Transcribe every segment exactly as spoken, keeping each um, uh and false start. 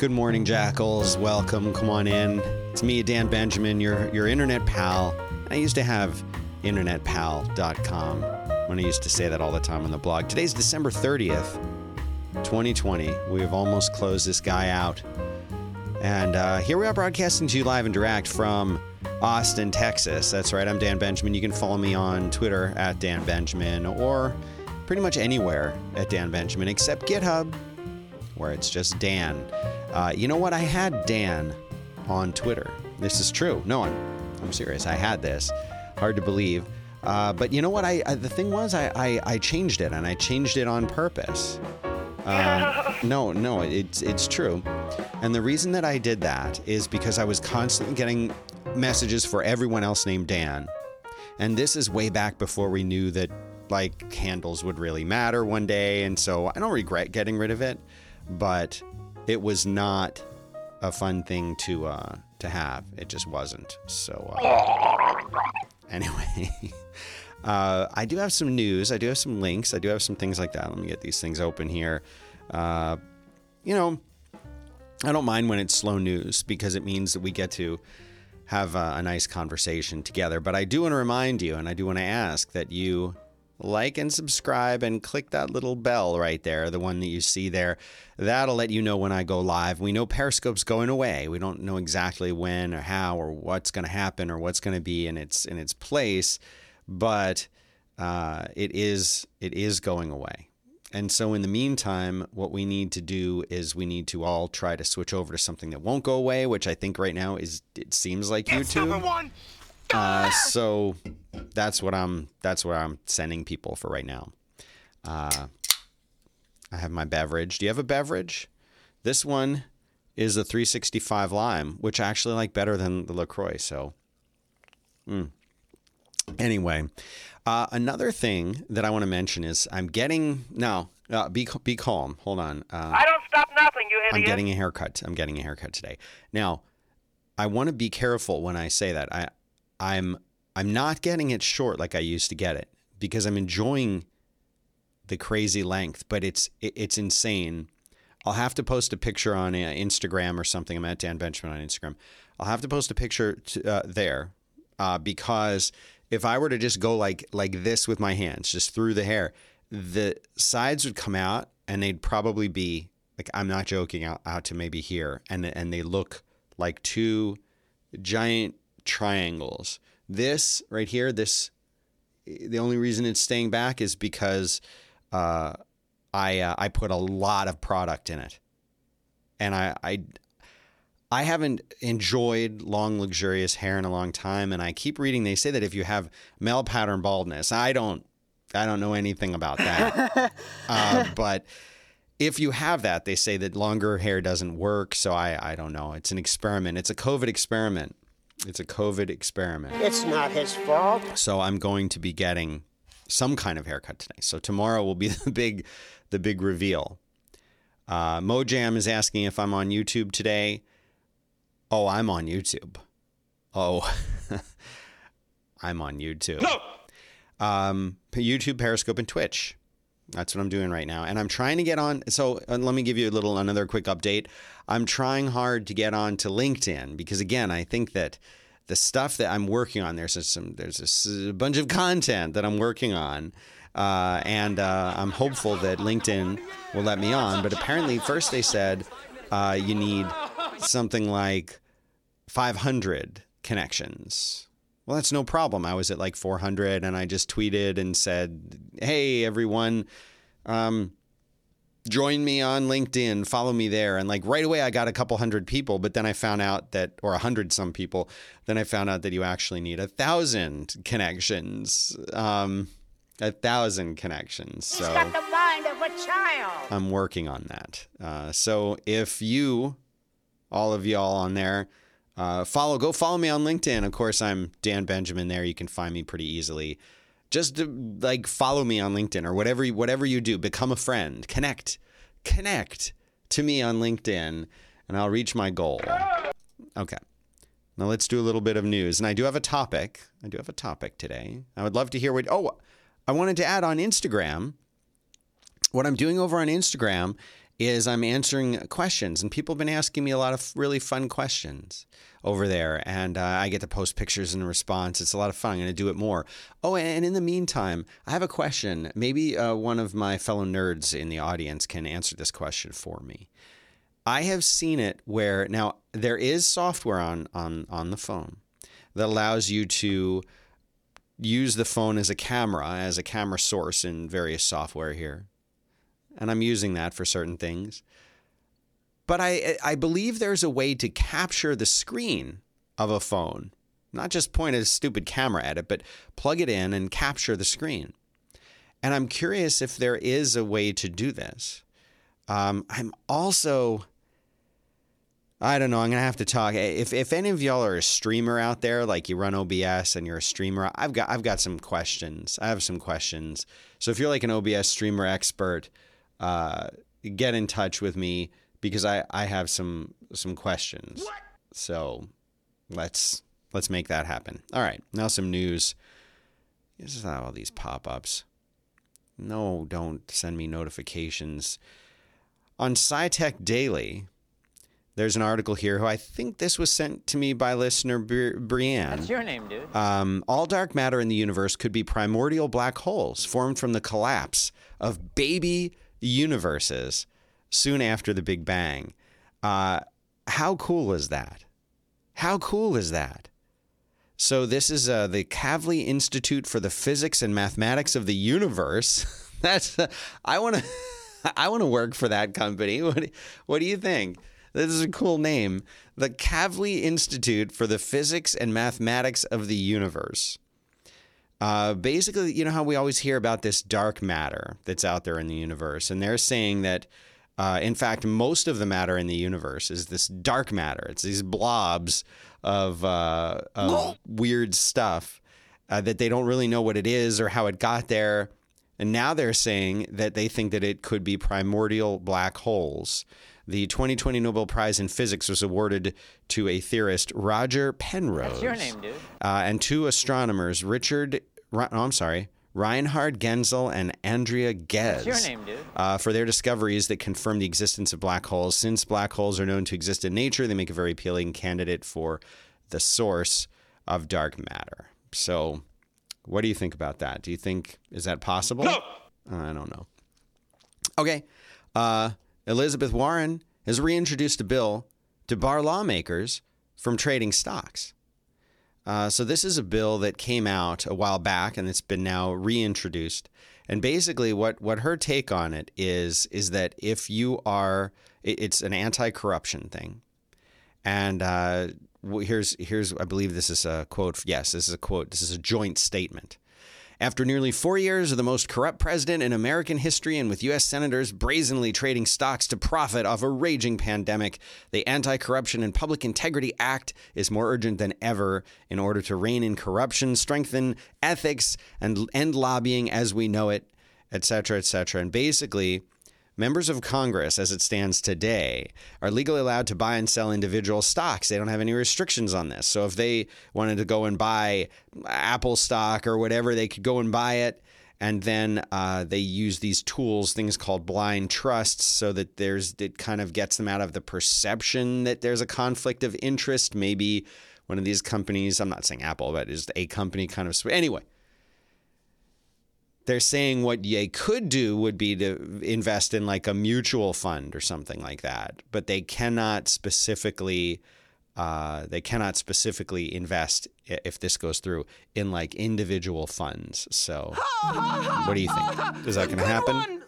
Good morning, Jackals. Welcome. Come on in. It's me, Dan Benjamin, your your internet pal. I used to have internet pal dot com when I used to say that all the time on the blog. Today's December thirtieth, twenty twenty. We've almost closed this guy out. And uh, here we are broadcasting to you live and direct from Austin, Texas. That's right. I'm Dan Benjamin. You can follow me on Twitter at Dan Benjamin or pretty much anywhere at Dan Benjamin except GitHub, where it's just Dan. Uh, you know what? I had Dan on Twitter. This is true. No, I'm, I'm serious. I had this. Hard to believe. Uh, but you know what? I, I the thing was, I, I, I changed it, and I changed it on purpose. Uh, no, no, it's it's true. And the reason that I did that is because I was constantly getting messages for everyone else named Dan. And this is way back before we knew that, like, handles would really matter one day. And so I don't regret getting rid of it, but it was not a fun thing to uh, to have. It just wasn't. So uh, anyway, uh, I do have some news. I do have some links. I do have some things like that. Let me get these things open here. Uh, you know, I don't mind when it's slow news because it means that we get to have a, a nice conversation together. But I do want to remind you, and I do want to ask that you like and subscribe and click that little bell right there, the one that you see there. That'll let you know when I go live. We know Periscope's going away. We don't know exactly when or how or what's going to happen or what's going to be in its in its place, but uh, it is it is going away. And so in the meantime, what we need to do is we need to all try to switch over to something that won't go away, which I think right now is it seems like it's YouTube. Number one. Uh, so that's what I'm, that's what I'm sending people for right now. Uh, I have my beverage. Do you have a beverage? This one is a three sixty-five lime, which I actually like better than the LaCroix. So, mm. Anyway, uh, another thing that I want to mention is I'm getting, no, uh, be, be calm. Hold on. Uh, I don't stop nothing. You idiot. I'm getting a haircut. I'm getting a haircut today. Now I want to be careful when I say that. I, I'm I'm not getting it short like I used to get it because I'm enjoying the crazy length, but it's it, it's insane. I'll have to post a picture on Instagram or something. I'm at Dan Benjamin on Instagram. I'll have to post a picture to, uh, there uh, because if I were to just go like like this with my hands, just through the hair, the sides would come out and they'd probably be like, I'm not joking, out, out to maybe here, and and they look like two giant triangles. This right here, this, the only reason it's staying back is because uh, I uh, I put a lot of product in it, and I, I I haven't enjoyed long luxurious hair in a long time. And I keep reading they say that if you have male pattern baldness, I don't I don't know anything about that, uh, but if you have that, they say that longer hair doesn't work. So I I don't know. It's an experiment. It's a COVID experiment. It's a COVID experiment. It's not his fault. So I'm going to be getting some kind of haircut today. So tomorrow will be the big, the big reveal. Uh, Mojam is asking if I'm on YouTube today. Oh, I'm on YouTube. Oh, I'm on YouTube. No. Um, YouTube, Periscope, and Twitch. That's what I'm doing right now. And I'm trying to get on. So uh, let me give you a little, another quick update. I'm trying hard to get on to LinkedIn because, again, I think that the stuff that I'm working on, there's some, there's a, a bunch of content that I'm working on. Uh, and uh, I'm hopeful that LinkedIn will let me on. But apparently first they said uh, you need something like five hundred connections. Well, that's no problem. I was at like four hundred and I just tweeted and said, hey, everyone, um, join me on LinkedIn, follow me there. And like right away, I got a couple hundred people, but then I found out that, or a hundred some people, then I found out that you actually need a thousand connections, um, a thousand connections. So he's got the mind of a child. I'm working on that. Uh, so if you, all of y'all on there, Uh, follow, go follow me on LinkedIn. Of course, I'm Dan Benjamin there. You can find me pretty easily. Just to, like, follow me on LinkedIn or whatever, whatever you do, become a friend, connect, connect to me on LinkedIn and I'll reach my goal. Okay. Now let's do a little bit of news. And I do have a topic. I do have a topic today. I would love to hear what, oh, I wanted to add on Instagram. What I'm doing over on Instagram is I'm answering questions, and people have been asking me a lot of really fun questions over there, and uh, I get to post pictures in response. It's a lot of fun. I'm going to do it more. Oh, and in the meantime, I have a question. Maybe uh, one of my fellow nerds in the audience can answer this question for me. I have seen it where now there is software on, on, on the phone that allows you to use the phone as a camera, as a camera source in various software here. And I'm using that for certain things. But I I believe there's a way to capture the screen of a phone, not just point a stupid camera at it, but plug it in and capture the screen. And I'm curious if there is a way to do this. Um, I'm also, I don't know, I'm going to have to talk. If if any of y'all are a streamer out there, like you run O B S and you're a streamer, I've got I've got some questions. I have some questions. So if you're like an O B S streamer expert, Uh, get in touch with me because I, I have some some questions. What? So let's let's make that happen. All right, now some news. This is not all these pop-ups. No, don't send me notifications. On SciTech Daily, there's an article here who I think this was sent to me by listener Bri- Brianne. That's your name, dude. Um, all dark matter in the universe could be primordial black holes formed from the collapse of baby universes soon after the Big Bang. Uh, how cool is that? How cool is that? So this is uh, the Kavli Institute for the Physics and Mathematics of the Universe. That's uh, I want to I want to work for that company. What do, what do you think? This is a cool name. The Kavli Institute for the Physics and Mathematics of the Universe. Uh, basically, you know how we always hear about this dark matter that's out there in the universe, and they're saying that, uh, in fact, most of the matter in the universe is this dark matter. It's these blobs of, uh, of weird stuff uh, that they don't really know what it is or how it got there. And now they're saying that they think that it could be primordial black holes. The twenty twenty Nobel Prize in Physics was awarded to a theorist, Roger Penrose. That's your name, dude. Uh, and two astronomers, Richard... Oh, I'm sorry, Reinhard Genzel and Andrea Ghez. That's your name, dude. Uh, for their discoveries that confirm the existence of black holes. Since black holes are known to exist in nature, they make a very appealing candidate for the source of dark matter. So what do you think about that? Do you think, is that possible? No. I don't know. Okay. Uh, Elizabeth Warren has reintroduced a bill to bar lawmakers from trading stocks. Uh, so this is a bill that came out a while back, and it's been now reintroduced. And basically what, what her take on it is, is that if you are – it's an anti-corruption thing. And uh, here's, here's – I believe this is a quote. Yes, this is a quote. This is a joint statement. After nearly four years of the most corrupt president in American history and with U S senators brazenly trading stocks to profit off a raging pandemic, the Anti-Corruption and Public Integrity Act is more urgent than ever in order to rein in corruption, strengthen ethics, and end lobbying as we know it, et cetera, et cetera. And basically, members of Congress, as it stands today, are legally allowed to buy and sell individual stocks. They don't have any restrictions on this. So if they wanted to go and buy Apple stock or whatever, they could go and buy it. And then uh, they use these tools, things called blind trusts, so that there's it kind of gets them out of the perception that there's a conflict of interest. Maybe one of these companies, I'm not saying Apple, but is a company kind of anyway. They're saying what they could do would be to invest in like a mutual fund or something like that, but they cannot specifically uh, they cannot specifically invest, if this goes through, in like individual funds. So what do you think? Is that going to happen?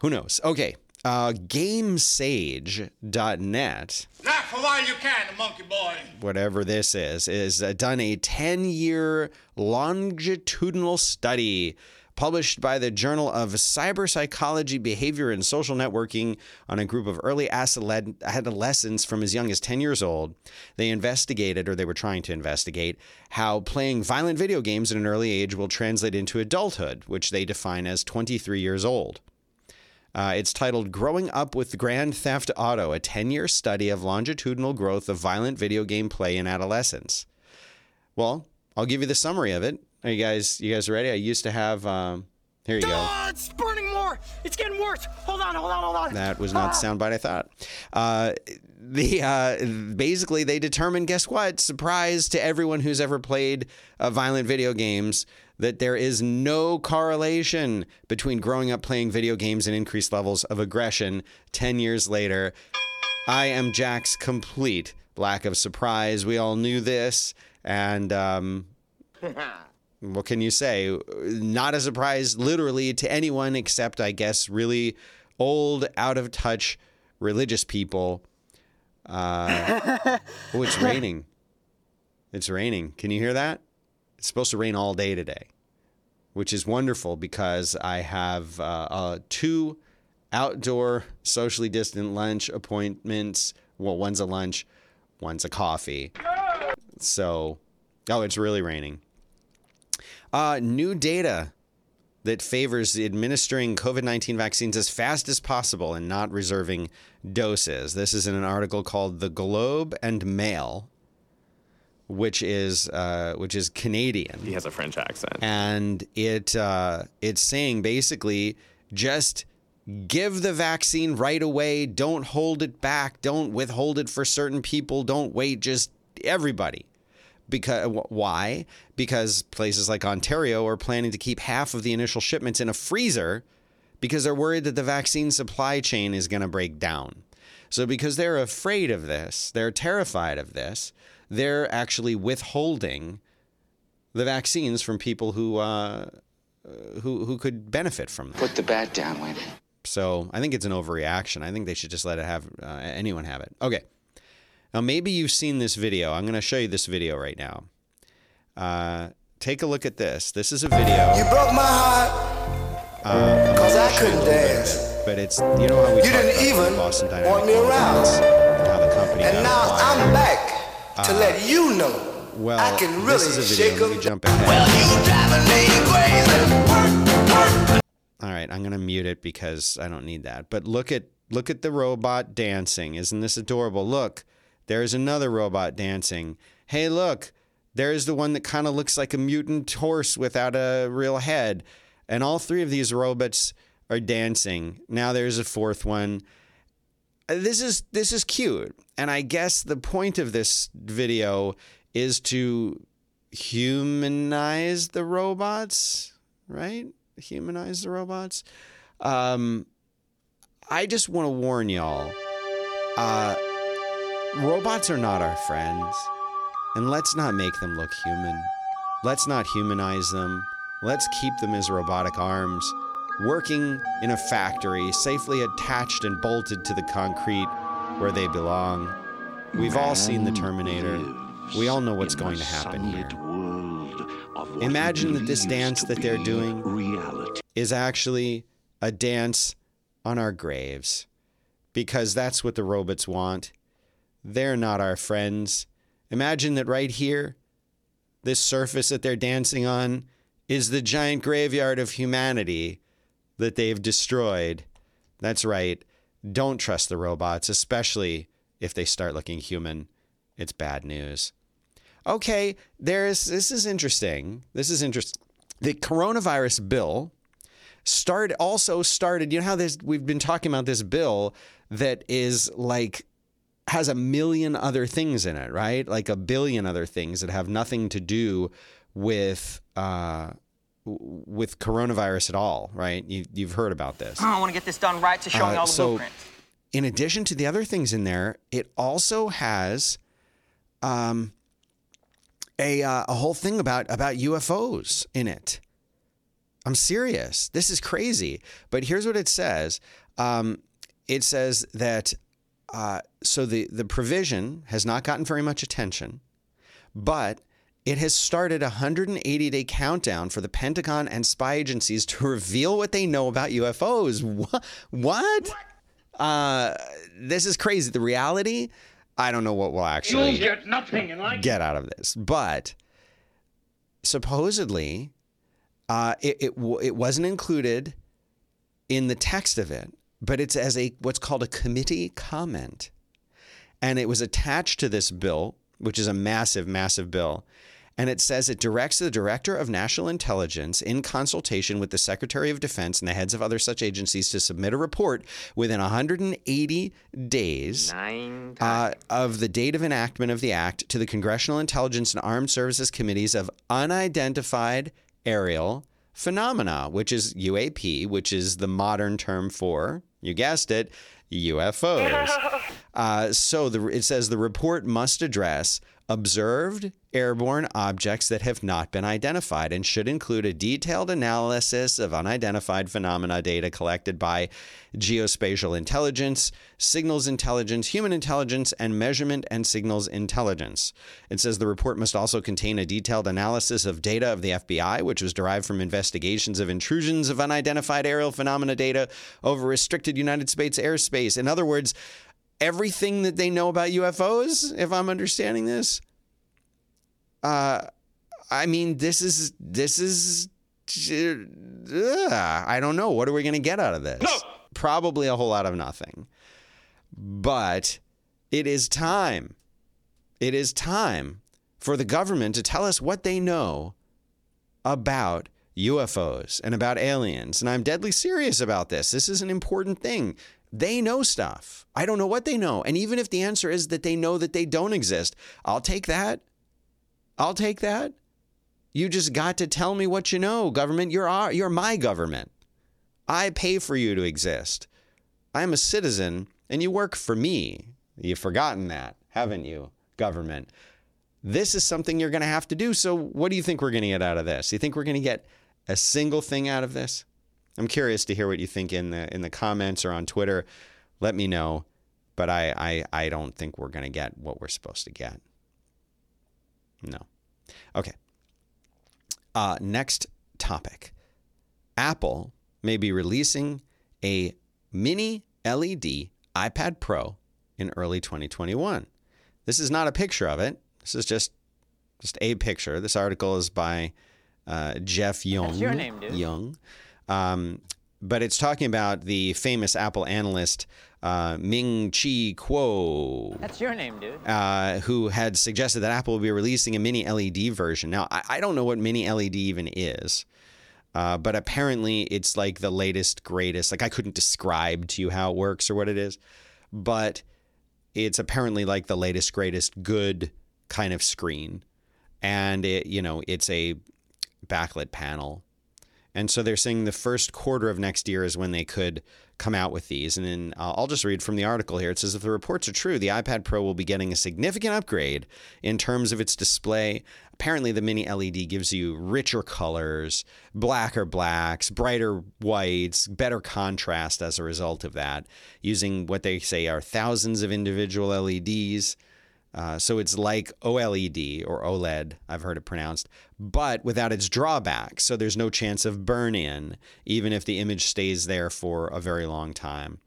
Who knows? Okay. Uh, Gamesage dot net. Laugh for a while you can, monkey boy. Whatever this is, is uh, done a ten-year longitudinal study published by the Journal of Cyberpsychology, Behavior, and Social Networking on a group of early adolescents from as young as ten years old. They investigated, or they were trying to investigate, how playing violent video games at an early age will translate into adulthood, which they define as twenty-three years old. Uh, it's titled Growing Up with Grand Theft Auto, a ten-year study of longitudinal growth of violent video game play in adolescence. Well, I'll give you the summary of it. Are you guys you guys ready? I used to have... Um, here you go. Ah, it's burning more! It's getting worse. Hold on, hold on, hold on. That was not ah. the soundbite I thought. Uh, the uh, basically, they determined, guess what? Surprise to everyone who's ever played uh, violent video games, that there is no correlation between growing up playing video games and increased levels of aggression. Ten years later, I am Jack's complete lack of surprise. We all knew this, and um, what can you say? Not a surprise, literally, to anyone except, I guess, really old, out-of-touch religious people. Uh, oh, it's raining. It's raining. Can you hear that? It's supposed to rain all day today, which is wonderful because I have uh, uh, two outdoor socially distant lunch appointments. Well, one's a lunch, one's a coffee. So, oh, it's really raining. Uh, new data that favors administering COVID nineteen vaccines as fast as possible and not reserving doses. This is in an article called The Globe and Mail, which is uh, which is Canadian. He has a French accent. And it uh, it's saying basically just give the vaccine right away. Don't hold it back. Don't withhold it for certain people. Don't wait. Just everybody. Because why? Because places like Ontario are planning to keep half of the initial shipments in a freezer because they're worried that the vaccine supply chain is going to break down. So because they're afraid of this, they're terrified of this, they're actually withholding the vaccines from people who uh, who who could benefit from them. Put the bat down, Wayne. So I think it's an overreaction. I think they should just let it have uh, anyone have it. Okay. Now, maybe you've seen this video. I'm going to show you this video right now. Uh, take a look at this. This is a video. You broke my heart uh, because I couldn't dance. Bit, but it's, you know how we you didn't even Boston Dynamics want me around. And, how the company and now acquired. I'm back uh, to let you know well, I can really this is a video. shake Let me jump ahead. Well, you driving me crazy. All right, I'm going to mute it because I don't need that. But look at look at the robot dancing. Isn't this adorable? Look. There's another robot dancing. Hey, look, there's the one that kind of looks like a mutant horse without a real head. And all three of these robots are dancing. Now there's a fourth one. This is this is cute. And I guess the point of this video is to humanize the robots, right? Humanize the robots. Um, I just want to warn y'all. Uh... Robots are not our friends, and let's not make them look human. Let's not humanize them. Let's keep them as robotic arms, working in a factory, safely attached and bolted to the concrete where they belong. We've all seen the Terminator. We all know what's going to happen here. Imagine that this dance that they're doing is actually a dance on our graves, because that's what the robots want. They're not our friends. Imagine that right here, this surface that they're dancing on is the giant graveyard of humanity that they've destroyed. That's right. Don't trust the robots, especially if they start looking human. It's bad news. Okay, there's this is interesting. This is interesting. The coronavirus bill started also started, you know how there's we've been talking about this bill that is like has a million other things in it, right? Like a billion other things that have nothing to do with uh, with coronavirus at all, right? You, you've heard about this. I want to get this done right, so show me all the blueprints. So in addition to the other things in there, it also has um, a uh, a whole thing about about U F Os in it. I'm serious. This is crazy. But here's what it says. Um, it says that. Uh, so the, the provision has not gotten very much attention, but it has started a one hundred eighty day countdown for the Pentagon and spy agencies to reveal what they know about U F Os. What? What? Uh, this is crazy. The reality, I don't know what we'll actually get, nothing in life. get out of this, but supposedly uh, it, it, it wasn't included in the text of it. But it's as a what's called a committee comment. And it was attached to this bill, which is a massive, massive bill. And it says it directs the Director of National Intelligence in consultation with the Secretary of Defense and the heads of other such agencies to submit a report within one hundred eighty days uh, of the date of enactment of the act to the Congressional Intelligence and Armed Services Committees of Unidentified Aerial Phenomena, which is U A P, which is the modern term for, you guessed it, U F Os. Uh, so the, it says the report must address observed airborne objects that have not been identified and should include a detailed analysis of unidentified phenomena data collected by geospatial intelligence, signals intelligence, human intelligence, and measurement and signals intelligence. It says the report must also contain a detailed analysis of data of the F B I, which was derived from investigations of intrusions of unidentified aerial phenomena data over restricted United States airspace. In other words, everything that they know about U F Os, if I'm understanding this, uh, I mean, this is, this is, uh, I don't know. What are we going to get out of this? No. Probably a whole lot of nothing. But it is time. It is time for the government to tell us what they know about U F Os and about aliens. And I'm deadly serious about this. This is an important thing. They know stuff. I don't know what they know. And even if the answer is that they know that they don't exist, I'll take that. I'll take that. You just got to tell me what you know, government. You're our, you're my government. I pay for you to exist. I'm a citizen and you work for me. You've forgotten that, haven't you, government? This is something you're going to have to do. So what do you think we're going to get out of this? You think we're going to get a single thing out of this? I'm curious to hear what you think in the in the comments or on Twitter. Let me know. But I, I, I don't think we're going to get what we're supposed to get. No. Okay. Uh, next topic. Apple may be releasing a mini L E D iPad Pro in early twenty twenty-one. This is not a picture of it. This is just, just a picture. This article is by uh, Jeff Young. What's your name, dude? Young. Um, but it's talking about the famous Apple analyst, uh, Ming Chi Kuo. That's your name, dude. Uh, who had suggested that Apple will be releasing a mini L E D version. Now, I, I don't know what mini L E D even is, uh, but apparently it's like the latest, greatest. Like, I couldn't describe to you how it works or what it is, but it's apparently like the latest, greatest, good kind of screen. And, it, you know, it's a backlit panel. And so they're saying the first quarter of next year is when they could come out with these. And then uh, I'll just read from the article here. It says, if the reports are true, the iPad Pro will be getting a significant upgrade in terms of its display. Apparently, the mini L E D gives you richer colors, blacker blacks, brighter whites, better contrast as a result of that, using what they say are thousands of individual L E Ds. Uh, so it's like OLED or OLED, I've heard it pronounced, but without its drawbacks. So there's no chance of burn-in, even if the image stays there for a very long time.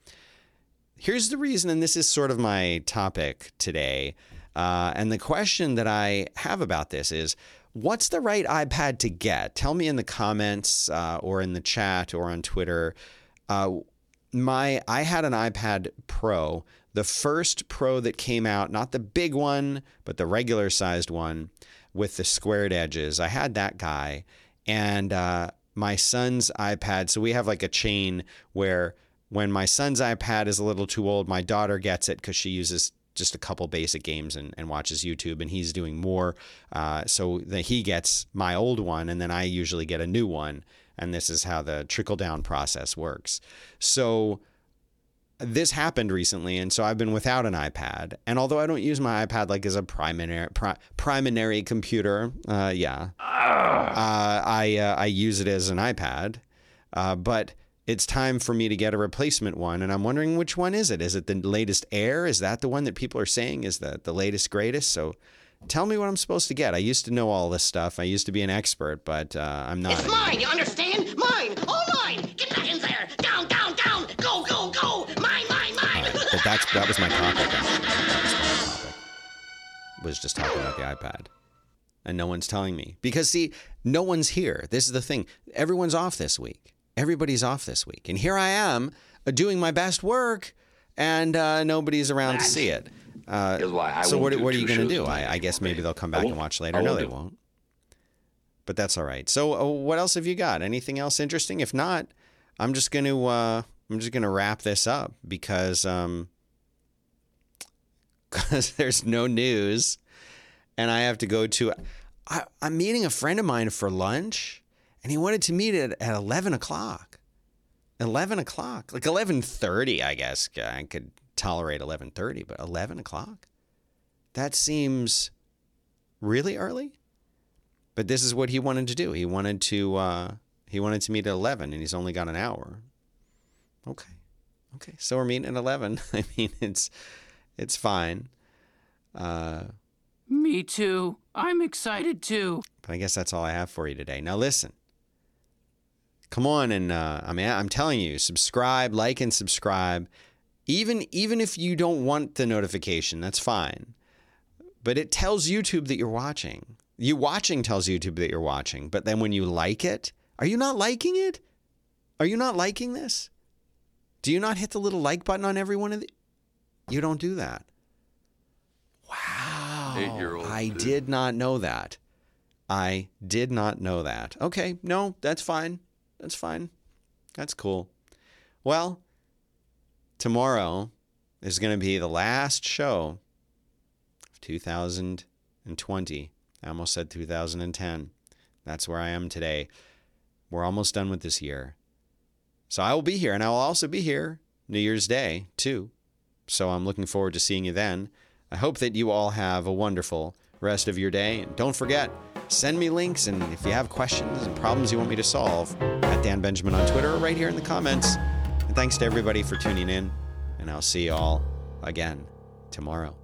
Here's the reason, and this is sort of my topic today. Uh, and the question that I have about this is, what's the right iPad to get? Tell me in the comments uh, or in the chat or on Twitter. Uh, my I had an iPad Pro. The first Pro that came out, not the big one, but the regular sized one with the squared edges. I had that guy and uh, my son's iPad. So we have like a chain where when my son's iPad is a little too old, my daughter gets it because she uses just a couple basic games and, and watches YouTube, and he's doing more. Uh, so then he gets my old one and then I usually get a new one. And this is how the trickle down process works. So this happened recently, and so I've been without an iPad. And although I don't use my iPad like as a primary pri- primary computer, uh, yeah, uh, I uh, I use it as an iPad. Uh, but it's time for me to get a replacement one, and I'm wondering which one is it? Is it the latest Air? Is that the one that people are saying is the the latest greatest? So tell me what I'm supposed to get. I used to know all this stuff. I used to be an expert, but uh, I'm not. It's anymore. Mine. You understand? Mine. All mine. Get back in there. Down. Down. Down. Go. Go. Go. But that's, that was my topic. That was my topic. Was just talking about the iPad. And no one's telling me. Because, see, no one's here. This is the thing. Everyone's off this week. Everybody's off this week. And here I am doing my best work, and uh, nobody's around to see it. Uh, so what, what are you going to do? I, I guess maybe they'll come back and watch later. No, they won't. but that's all right. So uh, what else have you got? Anything else interesting? If not, I'm just going to uh, I'm just going to wrap this up because um, because there's no news, and I have to go to. I, I'm meeting a friend of mine for lunch, and he wanted to meet at, at eleven o'clock. eleven o'clock, like eleven thirty, I guess. I could tolerate eleven thirty, but eleven o'clock? That seems really early. But this is what he wanted to do. He wanted to uh, he wanted to meet at eleven, and he's only got an hour. Okay. Okay, so we're meeting at eleven. I mean, it's it's fine. Uh, Me too. I'm excited too. But I guess that's all I have for you today. Now listen. Come on, and uh, I mean, I'm telling you, subscribe, like, and subscribe. Even even if you don't want the notification, that's fine. But it tells YouTube that you're watching. You watching tells YouTube that you're watching. But then when you like it, are you not liking it? Are you not liking this? Do you not hit the little like button on every one of the? You don't do that. Wow. Eight-year-old I dude. did not know that. I did not know that. Okay, no, that's fine. That's fine. That's cool. Well, tomorrow is going to be the last show of two thousand twenty. I almost said two thousand ten. That's where I am today. We're almost done with this year. So I will be here, and I will also be here New Year's Day, too. So I'm looking forward to seeing you then. I hope that you all have a wonderful rest of your day. And don't forget, send me links, and if you have questions and problems you want me to solve, at Dan Benjamin on Twitter or right here in the comments. And thanks to everybody for tuning in, and I'll see you all again tomorrow.